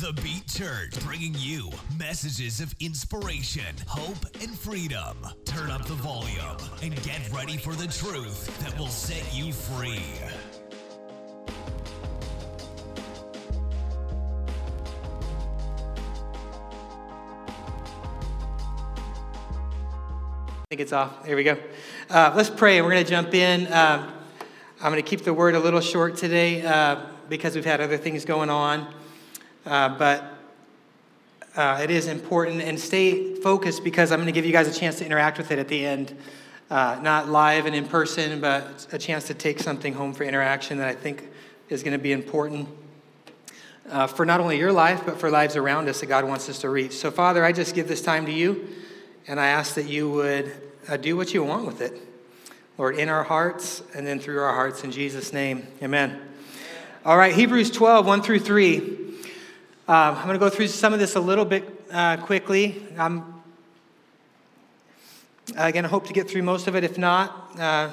The Beat Church, bringing you messages of inspiration, hope, and freedom. Turn up the volume and get ready for the truth that will set you free. I think it's off. There we go. Let's pray. We're going to jump in. I'm going to keep the word a little short today because we've had other things going on. But it is important, and stay focused because I'm going to give you guys a chance to interact with it at the end. Not live and in person, but a chance to take something home for interaction that I think is going to be important for not only your life, but for lives around us that God wants us to reach. So, Father, I just give this time to you, and I ask that you would do what you want with it, Lord, in our hearts and then through our hearts. In Jesus' name, amen. All right, Hebrews 12, 1 through 3. I'm going to go through some of this a little bit quickly. I'm going to hope to get through most of it. If not, I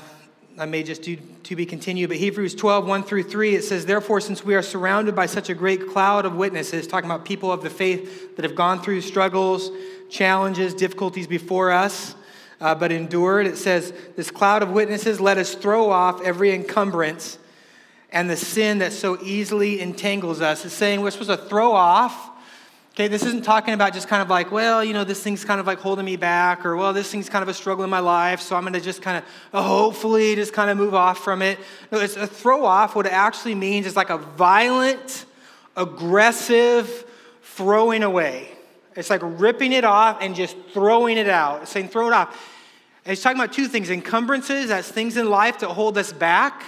may just do to be continued. But Hebrews 12, 1 through 3, it says, "Therefore, since we are surrounded by such a great cloud of witnesses," talking about people of the faith that have gone through struggles, challenges, difficulties before us, but endured. It says, "This cloud of witnesses, let us throw off every encumbrance and the sin that so easily entangles us." It's saying we're supposed to throw off. Okay, this isn't talking about just kind of like, well, you know, this thing's kind of like holding me back, or, well, this thing's kind of a struggle in my life, so I'm going to just kind of hopefully just kind of move off from it. No, it's a throw off. What it actually means is like a violent, aggressive throwing away. It's like ripping it off and just throwing it out. It's saying throw it off. And it's talking about two things: encumbrances, that's things in life that hold us back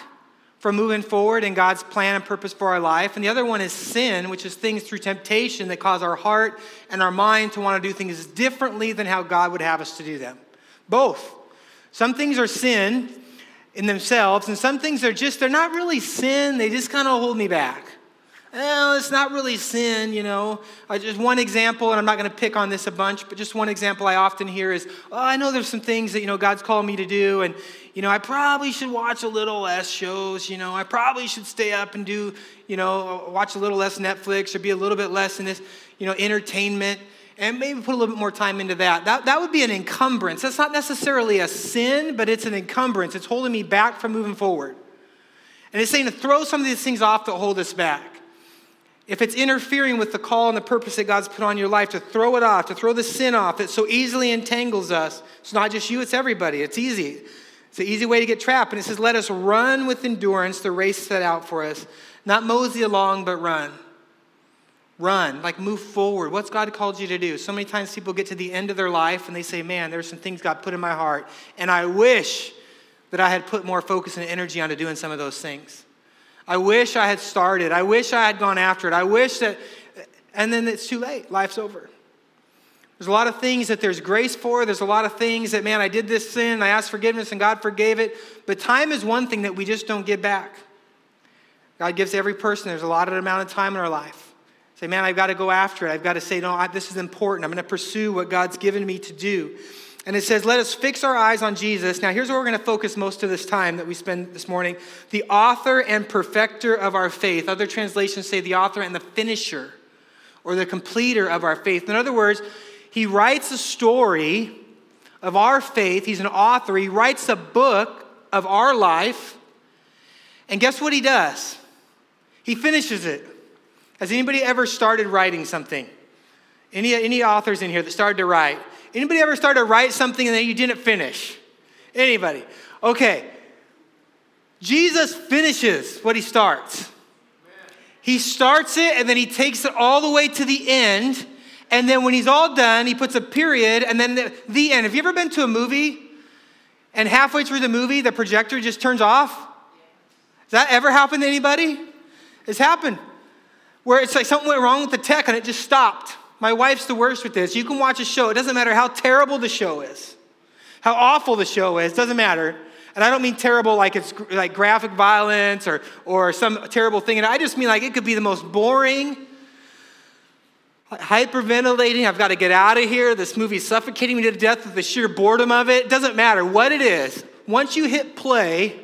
from moving forward in God's plan and purpose for our life. And the other one is sin, which is things through temptation that cause our heart and our mind to want to do things differently than how God would have us to do them. Both. Some things are sin in themselves, and some things are just, they're not really sin, they just kind of hold me back. Well, it's not really sin, you know. Just one example, and I'm not going to pick on this a bunch, but just one example I often hear is, oh, I know there's some things that, you know, God's called me to do, and, you know, I probably should watch a little less shows, you know. I probably should stay up and do, you know, watch a little less Netflix or be a little bit less in this, you know, entertainment, and maybe put a little bit more time into that. That would be an encumbrance. That's not necessarily a sin, but it's an encumbrance. It's holding me back from moving forward. And it's saying to throw some of these things off that hold us back. If it's interfering with the call and the purpose that God's put on your life, to throw it off, to throw the sin off that so easily entangles us. It's not just you, it's everybody. It's easy. It's an easy way to get trapped. And it says, let us run with endurance the race set out for us. Not mosey along, but run. Run, like move forward. What's God called you to do? So many times people get to the end of their life and they say, man, there's some things God put in my heart, and I wish that I had put more focus and energy onto doing some of those things. I wish I had started. I wish I had gone after it. I wish that, and then it's too late. Life's over. There's a lot of things that there's grace for. There's a lot of things that, man, I did this sin, and I asked forgiveness, and God forgave it. But time is one thing that we just don't get back. God gives every person, there's a lot of amount of time in our life. Say, man, I've got to go after it. I've got to say, no, this is important. I'm going to pursue what God's given me to do. And it says, let us fix our eyes on Jesus. Now, here's where we're going to focus most of this time that we spend this morning. The author and perfecter of our faith. Other translations say the author and the finisher, or the completer of our faith. In other words, he writes a story of our faith. He's an author. He writes a book of our life. And guess what he does? He finishes it. Has anybody ever started writing something? Any authors in here that started to write? Anybody ever started to write something and then you didn't finish? Anybody? Okay. Jesus finishes what he starts. Amen. He starts it, and then he takes it all the way to the end. And then when he's all done, he puts a period, and then the end. Have you ever been to a movie and halfway through the movie, the projector just turns off? Has that ever happened to anybody? It's happened. Where it's like something went wrong with the tech and it just stopped. My wife's the worst with this. You can watch a show. It doesn't matter how terrible the show is, how awful the show is. It doesn't matter. And I don't mean terrible like it's like graphic violence or some terrible thing. And I just mean like it could be the most boring, hyperventilating. I've got to get out of here. This movie's suffocating me to death with the sheer boredom of it. It doesn't matter what it is. Once you hit play,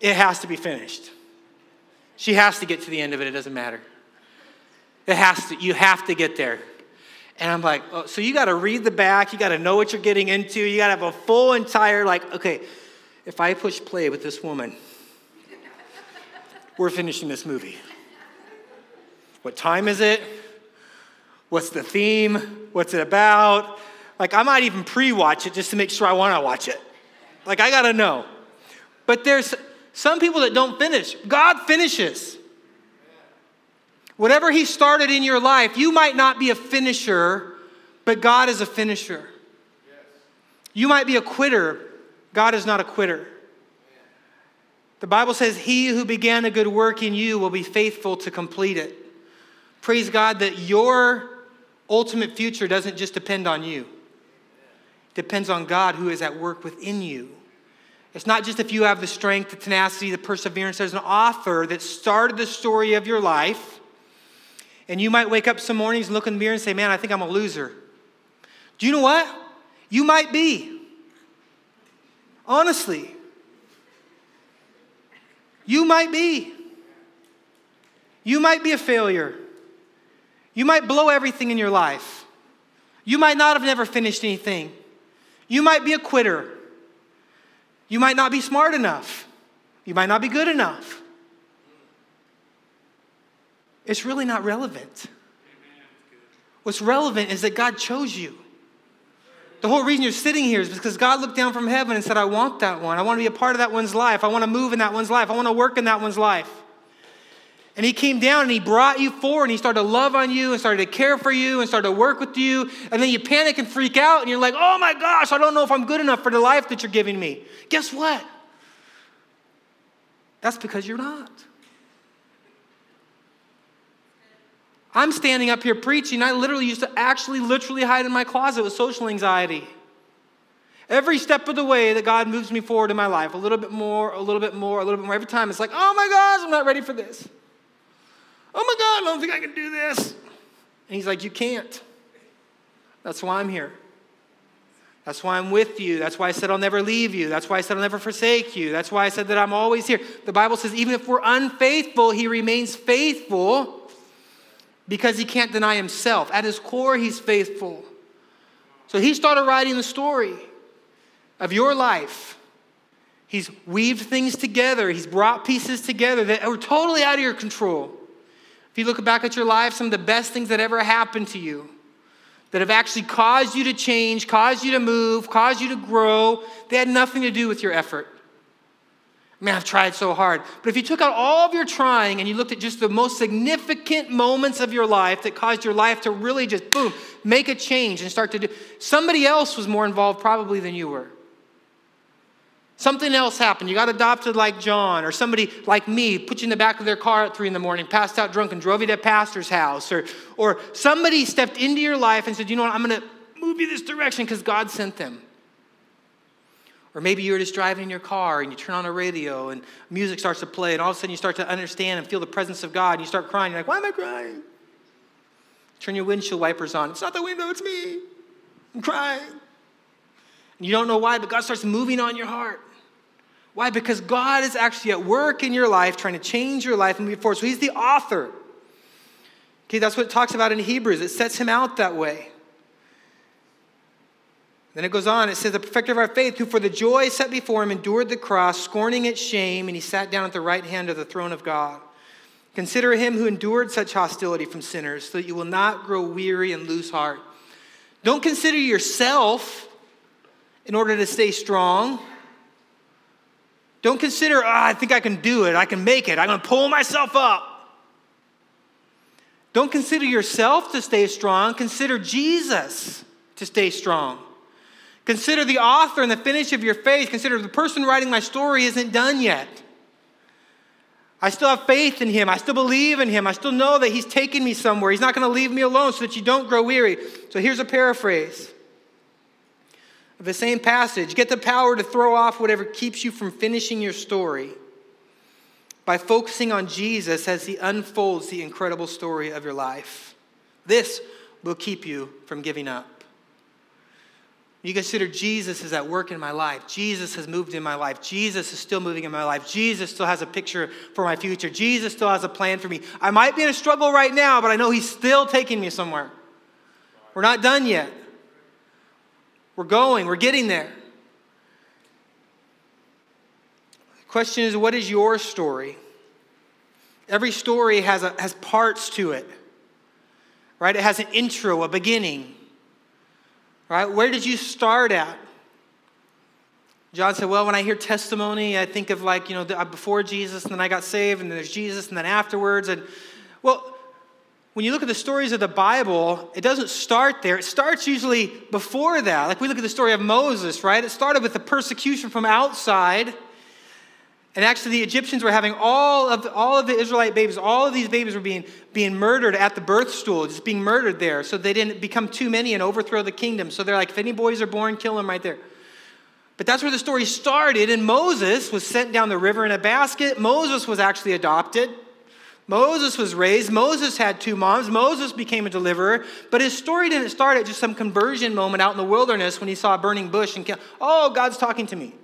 it has to be finished. She has to get to the end of it. It doesn't matter. It has to. You have to get there. And I'm like, oh, so you got to read the back. You got to know what you're getting into. You got to have a full entire, like, okay, if I push play with this woman, we're finishing this movie. What time is it? What's the theme? What's it about? Like, I might even pre-watch it just to make sure I want to watch it. Like, I got to know. But there's some people that don't finish. God finishes. Whatever he started in your life, you might not be a finisher, but God is a finisher. Yes. You might be a quitter. God is not a quitter. Amen. The Bible says, he who began a good work in you will be faithful to complete it. Praise God that your ultimate future doesn't just depend on you. It depends on God who is at work within you. It's not just if you have the strength, the tenacity, the perseverance. There's an author that started the story of your life. And you might wake up some mornings and look in the mirror and say, man, I think I'm a loser. Do you know what? You might be. Honestly. You might be. You might be a failure. You might blow everything in your life. You might not have never finished anything. You might be a quitter. You might not be smart enough. You might not be good enough. It's really not relevant. What's relevant is that God chose you. The whole reason you're sitting here is because God looked down from heaven and said, I want that one. I want to be a part of that one's life. I want to move in that one's life. I want to work in that one's life. And he came down and he brought you forward and he started to love on you and started to care for you and started to work with you. And then you panic and freak out and you're like, oh my gosh, I don't know if I'm good enough for the life that you're giving me. Guess what? That's because you're not. I'm standing up here preaching. I literally used to literally hide in my closet with social anxiety. Every step of the way that God moves me forward in my life, a little bit more, a little bit more, a little bit more. Every time it's like, oh my gosh, I'm not ready for this. Oh my God, I don't think I can do this. And he's like, you can't. That's why I'm here. That's why I'm with you. That's why I said I'll never leave you. That's why I said I'll never forsake you. That's why I said that I'm always here. The Bible says even if we're unfaithful, he remains faithful. Because he can't deny himself. At his core, he's faithful. So he started writing the story of your life. He's weaved things together. He's brought pieces together that were totally out of your control. If you look back at your life, some of the best things that ever happened to you that have actually caused you to change, caused you to move, caused you to grow, they had nothing to do with your effort. Man, I've tried so hard. But if you took out all of your trying and you looked at just the most significant moments of your life that caused your life to really just, boom, make a change and start to do, somebody else was more involved probably than you were. Something else happened. You got adopted like John, or somebody like me put you in the back of their car at 3 a.m, passed out drunk and drove you to a pastor's house, or somebody stepped into your life and said, you know what, I'm going to move you this direction because God sent them. Or maybe you're just driving in your car and you turn on a radio and music starts to play and all of a sudden you start to understand and feel the presence of God and you start crying. You're like, why am I crying? Turn your windshield wipers on. It's not the window, it's me. I'm crying. And you don't know why, but God starts moving on your heart. Why? Because God is actually at work in your life trying to change your life and move forward. So he's the author. Okay, that's what it talks about in Hebrews. It sets him out that way. Then it goes on, it says, the perfecter of our faith, who for the joy set before him endured the cross, scorning its shame, and he sat down at the right hand of the throne of God. Consider him who endured such hostility from sinners, so that you will not grow weary and lose heart. Don't consider yourself in order to stay strong. Don't consider, I think I can do it, I can make it, I'm going to pull myself up. Don't consider yourself to stay strong. Consider Jesus to stay strong. Consider the author and the finish of your faith. Consider the person writing my story isn't done yet. I still have faith in him. I still believe in him. I still know that he's taking me somewhere. He's not going to leave me alone so that you don't grow weary. So here's a paraphrase of the same passage. Get the power to throw off whatever keeps you from finishing your story by focusing on Jesus as he unfolds the incredible story of your life. This will keep you from giving up. You consider Jesus is at work in my life. Jesus has moved in my life. Jesus is still moving in my life. Jesus still has a picture for my future. Jesus still has a plan for me. I might be in a struggle right now, but I know he's still taking me somewhere. We're not done yet. We're going. We're getting there. The question is, what is your story? Every story has parts to it, right? It has an intro, a beginning. Right? Where did you start at? John said, well, when I hear testimony, I think of before Jesus, and then I got saved, and then there's Jesus, and then afterwards. And well, when you look at the stories of the Bible, it doesn't start there. It starts usually before that. Like we look at the story of Moses, right? It started with the persecution from outside. And actually the Egyptians were having all of the Israelite babies, all of these babies were being murdered at the birth stool, just being murdered there. So they didn't become too many and overthrow the kingdom. So they're like, if any boys are born, kill them right there. But that's where the story started. And Moses was sent down the river in a basket. Moses was actually adopted. Moses was raised. Moses had two moms. Moses became a deliverer. But his story didn't start at just some conversion moment out in the wilderness when he saw a burning bush and oh, God's talking to me.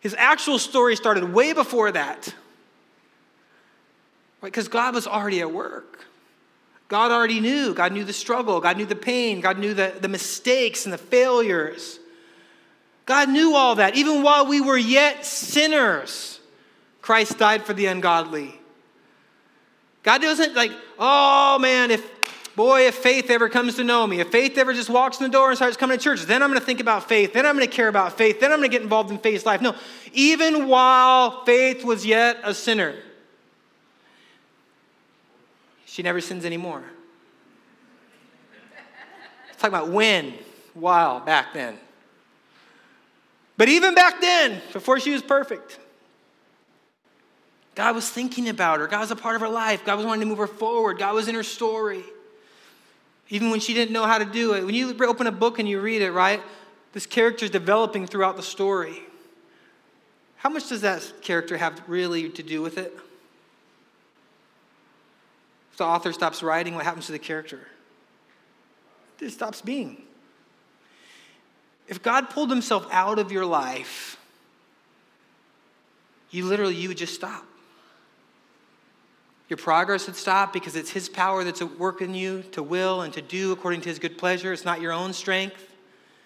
His actual story started way before that, right? Because God was already at work. God already knew. God knew the struggle. God knew the pain. God knew the mistakes and the failures. God knew all that. Even while we were yet sinners, Christ died for the ungodly. God doesn't if faith ever comes to know me, if faith ever just walks in the door and starts coming to church, then I'm going to think about faith. Then I'm going to care about faith. Then I'm going to get involved in faith's life. No, even while faith was yet a sinner, she never sins anymore. Let's talk about while, back then. But even back then, before she was perfect, God was thinking about her. God was a part of her life. God was wanting to move her forward. God was in her story. Even when she didn't know how to do it. When you open a book and you read it, right? This character is developing throughout the story. How much does that character have really to do with it? If the author stops writing, what happens to the character? It stops being. If God pulled himself out of your life, you would just stop. Your progress would stop because it's his power that's at work in you to will and to do according to his good pleasure. It's not your own strength.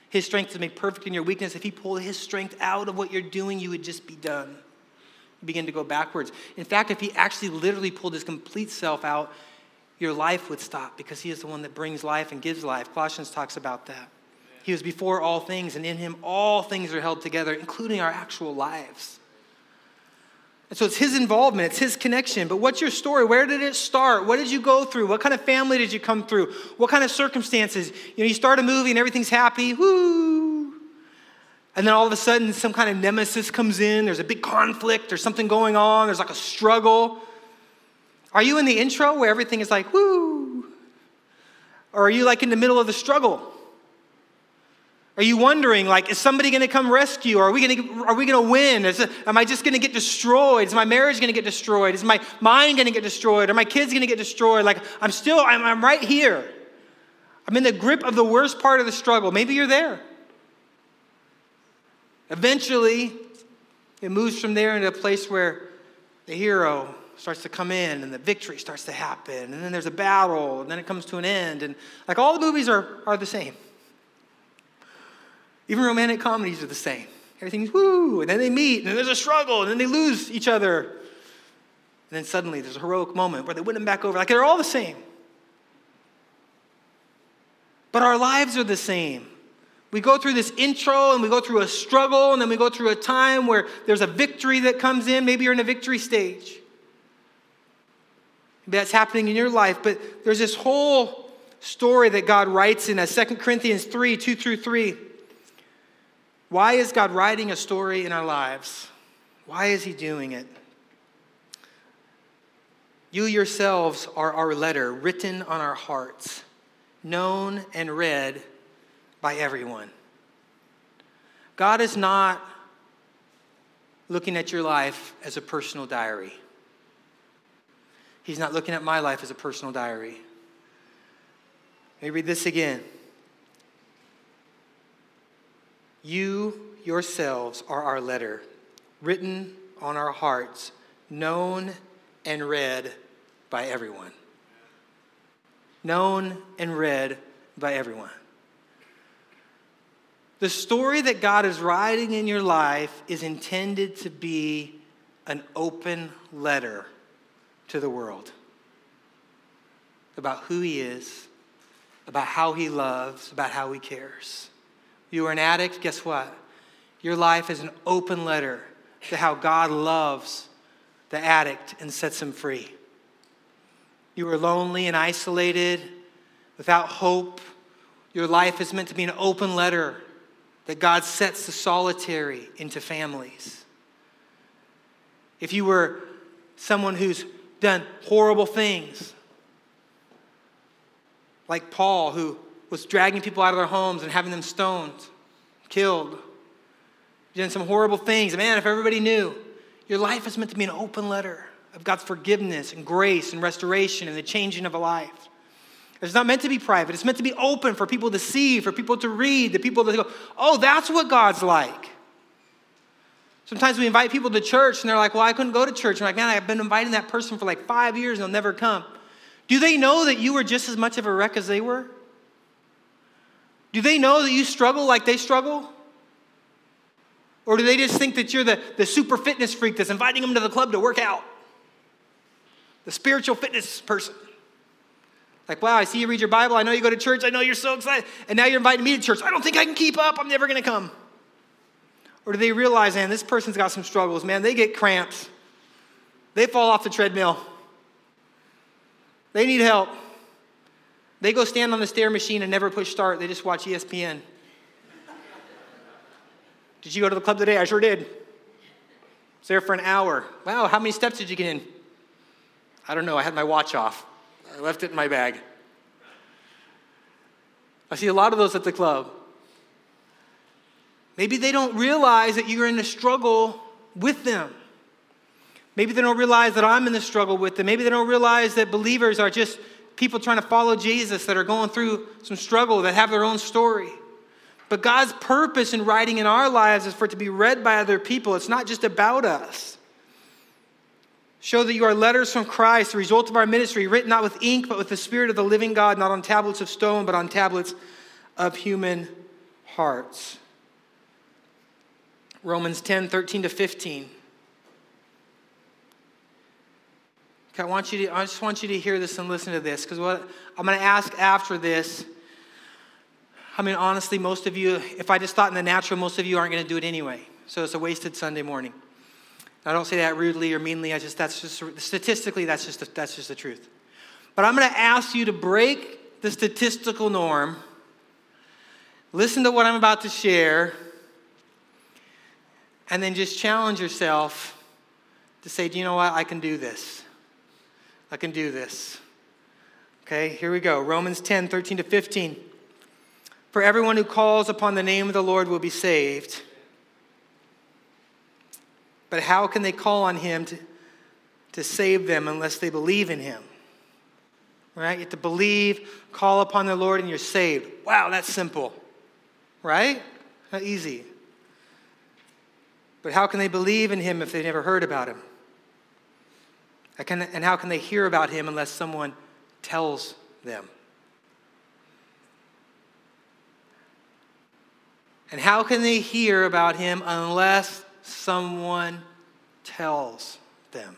His strength is made perfect in your weakness. If he pulled his strength out of what you're doing, you would just be done. You begin to go backwards. In fact, if he actually literally pulled his complete self out, your life would stop because he is the one that brings life and gives life. Colossians talks about that. He was before all things, and in him all things are held together, including our actual lives. And so it's his involvement, it's his connection. But what's your story? Where did it start? What did you go through? What kind of family did you come through? What kind of circumstances? You start a movie and everything's happy. Woo! And then all of a sudden some kind of nemesis comes in. There's a big conflict. There's something going on. There's like a struggle. Are you in the intro where everything is like, woo? Or are you like in the middle of the struggle? Are you wondering, is somebody going to come rescue? Are we going to win? Am I just going to get destroyed? Is my marriage going to get destroyed? Is my mind going to get destroyed? Are my kids going to get destroyed? I'm right here. I'm in the grip of the worst part of the struggle. Maybe you're there. Eventually, it moves from there into a place where the hero starts to come in and the victory starts to happen. And then there's a battle and then it comes to an end. And all the movies are the same. Even romantic comedies are the same. Everything's woo, and then they meet, and then there's a struggle, and then they lose each other. And then suddenly there's a heroic moment where they win them back over. They're all the same. But our lives are the same. We go through this intro, and we go through a struggle, and then we go through a time where there's a victory that comes in. Maybe you're in a victory stage. Maybe that's happening in your life, but there's this whole story that God writes in us. 2 Corinthians 3:2-3. Why is God writing a story in our lives? Why is he doing it? You yourselves are our letter written on our hearts, known and read by everyone. God is not looking at your life as a personal diary. He's not looking at my life as a personal diary. Let me read this again. You yourselves are our letter, written on our hearts, known and read by everyone. Known and read by everyone. The story that God is writing in your life is intended to be an open letter to the world about who he is, about how he loves, about how he cares. You are an addict, guess what? Your life is an open letter to how God loves the addict and sets him free. You are lonely and isolated, without hope. Your life is meant to be an open letter that God sets the solitary into families. If you were someone who's done horrible things, like Paul, who was dragging people out of their homes and having them stoned, killed, you've done some horrible things. Man, if everybody knew, your life is meant to be an open letter of God's forgiveness and grace and restoration and the changing of a life. It's not meant to be private. It's meant to be open for people to see, for people to read, the people to go, oh, that's what God's like. Sometimes we invite people to church and they're like, well, I couldn't go to church. I'm like, man, I've been inviting that person for like 5 years and they'll never come. Do they know that you were just as much of a wreck as they were? Do they know that you struggle like they struggle? Or do they just think that you're the super fitness freak that's inviting them to the club to work out? The spiritual fitness person. Like, wow, I see you read your Bible. I know you go to church. I know you're so excited. And now you're inviting me to church. I don't think I can keep up. I'm never going to come. Or do they realize, man, this person's got some struggles. Man, they get cramps. They fall off the treadmill. They need help. They go stand on the stair machine and never push start. They just watch ESPN. Did you go to the club today? I sure did. It's there for an hour. Wow, how many steps did you get in? I don't know. I had my watch off. I left it in my bag. I see a lot of those at the club. Maybe they don't realize that you're in a struggle with them. Maybe they don't realize that I'm in the struggle with them. Maybe they don't realize that believers are just people trying to follow Jesus that are going through some struggle, that have their own story. But God's purpose in writing in our lives is for it to be read by other people. It's not just about us. Show that you are letters from Christ, the result of our ministry, written not with ink, but with the Spirit of the living God, not on tablets of stone, but on tablets of human hearts. Romans 10, 13 to 15. Okay, I just want you to hear this and listen to this, because what I'm going to ask after this, I mean, honestly, most of you, if I just thought in the natural, most of you aren't going to do it anyway. So it's a wasted Sunday morning. I don't say that rudely or meanly. Statistically, that's just the truth. But I'm going to ask you to break the statistical norm. Listen to what I'm about to share. And then just challenge yourself to say, do you know what? I can do this. I can do this. Okay, here we go. Romans 10, 13 to 15. For everyone who calls upon the name of the Lord will be saved. But how can they call on him to save them unless they believe in him? Right? You have to believe, call upon the Lord, and you're saved. Wow, that's simple. Right? Not easy. But how can they believe in him if they never heard about him? And how can they hear about him unless someone tells them? And how can they hear about him unless someone tells them?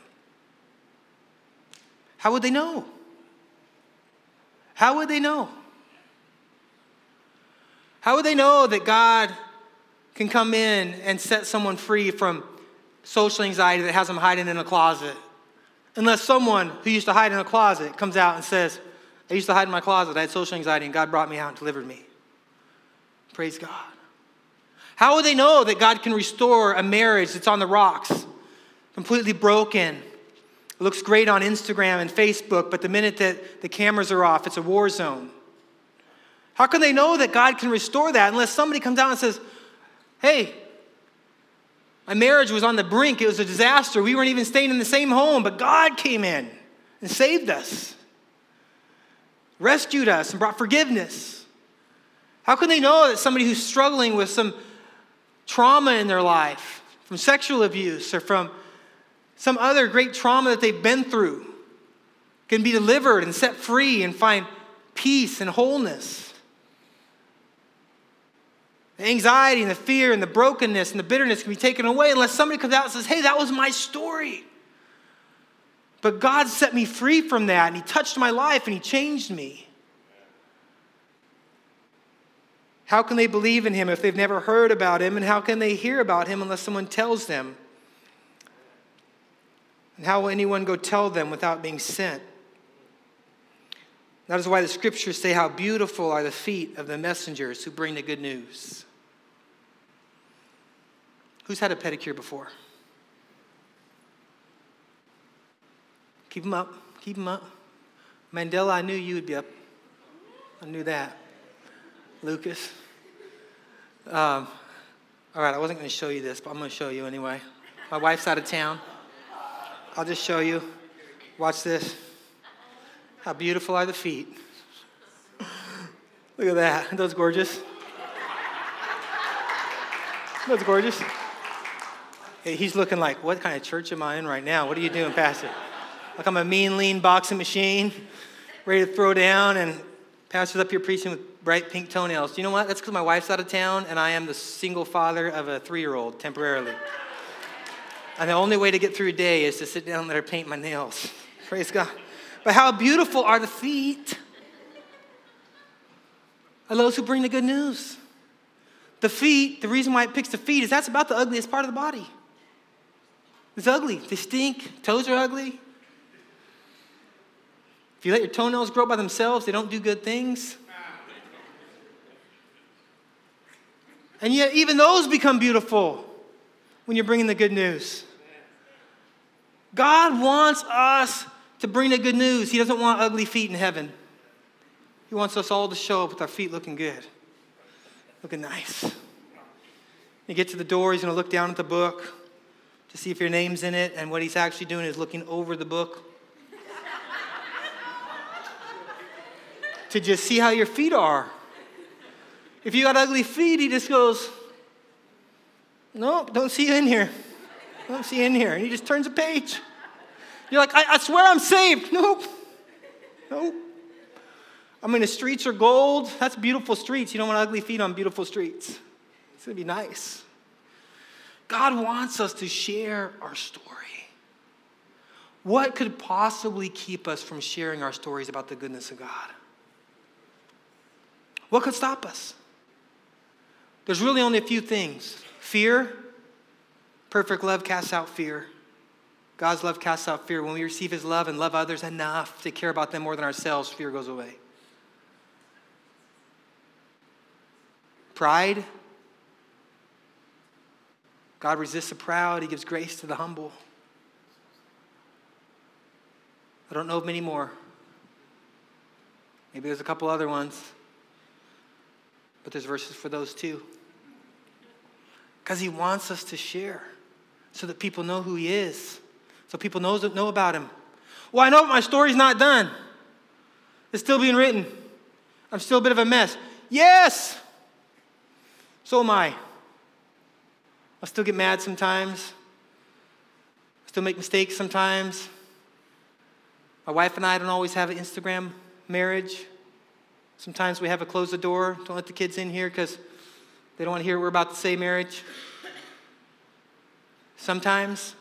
How would they know? How would they know? How would they know that God can come in and set someone free from social anxiety that has them hiding in a closet? Unless someone who used to hide in a closet comes out and says, I used to hide in my closet, I had social anxiety, and God brought me out and delivered me. Praise God. How would they know that God can restore a marriage that's on the rocks, completely broken? It looks great on Instagram and Facebook, but the minute that the cameras are off, it's a war zone. How can they know that God can restore that unless somebody comes out and says, hey, my marriage was on the brink. It was a disaster. We weren't even staying in the same home, but God came in and saved us, rescued us, and brought forgiveness. How can they know that somebody who's struggling with some trauma in their life, from sexual abuse or from some other great trauma that they've been through, can be delivered and set free and find peace and wholeness. The anxiety and the fear and the brokenness and the bitterness can be taken away unless somebody comes out and says, hey, that was my story. But God set me free from that, and he touched my life, and he changed me. How can they believe in him if they've never heard about him? And how can they hear about him unless someone tells them? And how will anyone go tell them without being sent? That is why the scriptures say, how beautiful are the feet of the messengers who bring the good news. Who's had a pedicure before? Keep them up. Keep them up. Mandela, I knew you would be up. I knew that. Lucas. All right, I wasn't going to show you this, but I'm going to show you anyway. My wife's out of town. I'll just show you. Watch this. How beautiful are the feet. Look at that. Aren't those gorgeous? That's gorgeous. Hey, he's looking like, what kind of church am I in right now? What are you doing, Pastor? Like I'm a mean, lean boxing machine, ready to throw down, and pastor's up here preaching with bright pink toenails. Do you know what? That's because my wife's out of town, and I am the single father of a 3-year-old temporarily. And the only way to get through a day is to sit down and let her paint my nails. Praise God. But how beautiful are the feet of those who bring the good news. The feet, the reason why it picks the feet is that's about the ugliest part of the body. It's ugly. They stink. Toes are ugly. If you let your toenails grow by themselves, they don't do good things. And yet even those become beautiful when you're bringing the good news. God wants us to bring the good news. He doesn't want ugly feet in heaven. He wants us all to show up with our feet looking good, looking nice. You get to the door, he's going to look down at the book to see if your name's in it. And what he's actually doing is looking over the book to just see how your feet are. If you got ugly feet, he just goes, nope, don't see you in here. Don't see you in here. And he just turns a page. You're like, I swear I'm saved. Nope. Nope. I mean, the streets are gold. That's beautiful streets. You don't want ugly feet on beautiful streets. It's going to be nice. God wants us to share our story. What could possibly keep us from sharing our stories about the goodness of God? What could stop us? There's really only a few things. Fear. Perfect love casts out fear. God's love casts out fear. When we receive his love and love others enough to care about them more than ourselves, fear goes away. Pride. God resists the proud. He gives grace to the humble. I don't know of many more. Maybe there's a couple other ones. But there's verses for those too. Because he wants us to share so that people know who he is, so people know about him. Well, I know my story's not done. It's still being written. I'm still a bit of a mess. Yes, so am I. I still get mad sometimes. I still make mistakes sometimes. My wife and I don't always have an Instagram marriage. Sometimes we have to close the door. Don't let the kids in here because they don't want to hear what we're about to say, marriage. Sometimes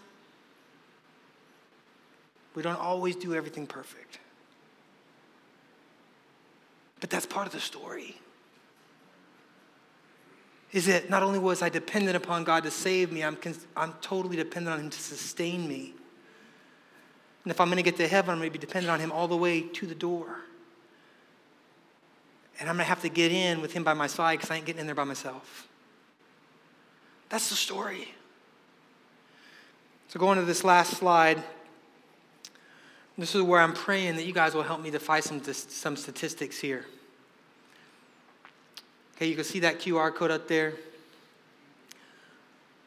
we don't always do everything perfect. But that's part of the story. Is that not only was I dependent upon God to save me, I'm totally dependent on him to sustain me. And if I'm going to get to heaven, I'm going to be dependent on him all the way to the door. And I'm going to have to get in with him by my side because I ain't getting in there by myself. That's the story. So going to this last slide. This is where I'm praying that you guys will help me defy some statistics here. Okay, you can see that QR code up there.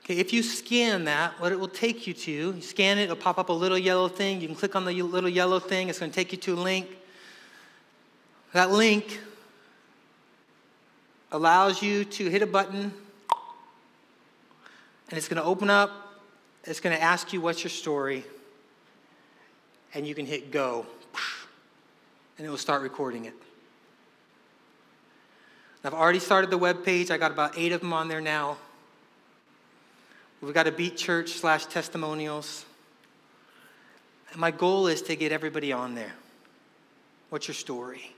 Okay, if you scan that, what it will take you to, you scan it, it'll pop up a little yellow thing. You can click on the little yellow thing. It's going to take you to a link. That link allows you to hit a button and it's going to open up. It's going to ask you what's your story, and you can hit go, and it will start recording it. I've already started the webpage. I got about 8 of them on there now. We've got a Beat Church /testimonials. And my goal is to get everybody on there. What's your story?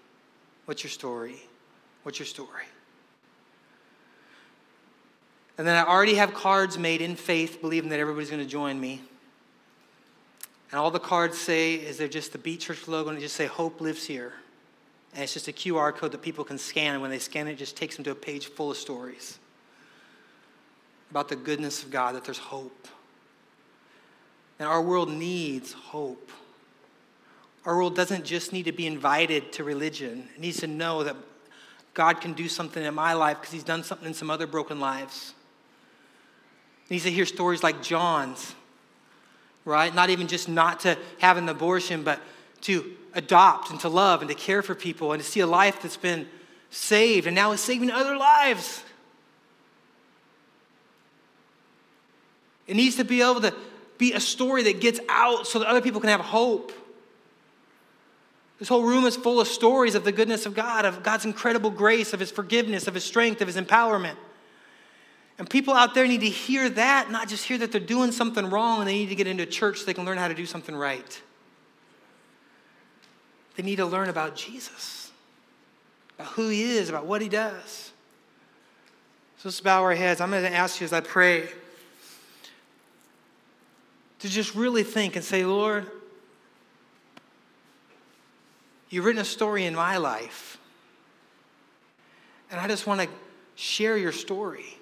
What's your story? What's your story? And then I already have cards made in faith, believing that everybody's going to join me. And all the cards say is they're just the Beat Church logo, and they just say, "Hope lives here." And it's just a QR code that people can scan. And when they scan it, it just takes them to a page full of stories about the goodness of God, that there's hope. And our world needs hope. Our world doesn't just need to be invited to religion. It needs to know that God can do something in my life because he's done something in some other broken lives. It needs to hear stories like John's, right? Not even just not to have an abortion, but to adopt and to love and to care for people and to see a life that's been saved and now is saving other lives. It needs to be able to be a story that gets out so that other people can have hope. This whole room is full of stories of the goodness of God, of God's incredible grace, of his forgiveness, of his strength, of his empowerment. And people out there need to hear that, not just hear that they're doing something wrong and they need to get into a church so they can learn how to do something right. They need to learn about Jesus, about who he is, about what he does. So let's bow our heads. I'm going to ask you as I pray to just really think and say, Lord, you've written a story in my life. And I just want to share your story.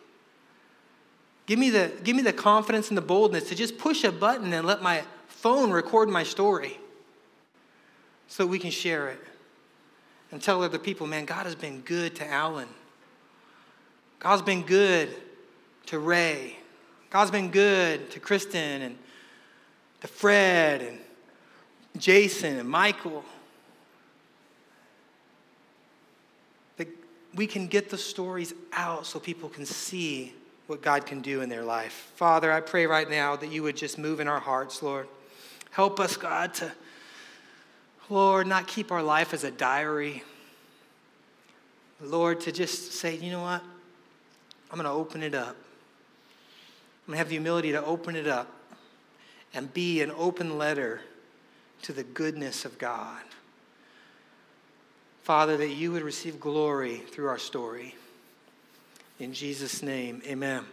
Give me the confidence and the boldness to just push a button and let my phone record my story, so we can share it and tell other people, man, God has been good to Alan. God's been good to Ray. God's been good to Kristen and to Fred and Jason and Michael. That we can get the stories out so people can see what God can do in their life. Father, I pray right now that you would just move in our hearts, Lord. Help us, God, to, Lord, not keep our life as a diary. Lord, to just say, you know what? I'm going to open it up. I'm going to have the humility to open it up and be an open letter to the goodness of God. Father, that you would receive glory through our story. In Jesus' name, amen.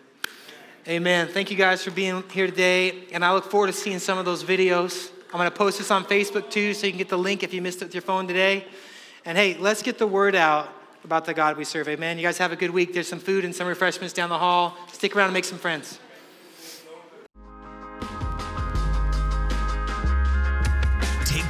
Amen. Thank you guys for being here today. And I look forward to seeing some of those videos. I'm going to post this on Facebook too, so you can get the link if you missed it with your phone today. And hey, let's get the word out about the God we serve. Amen. You guys have a good week. There's some food and some refreshments down the hall. Stick around and make some friends. Take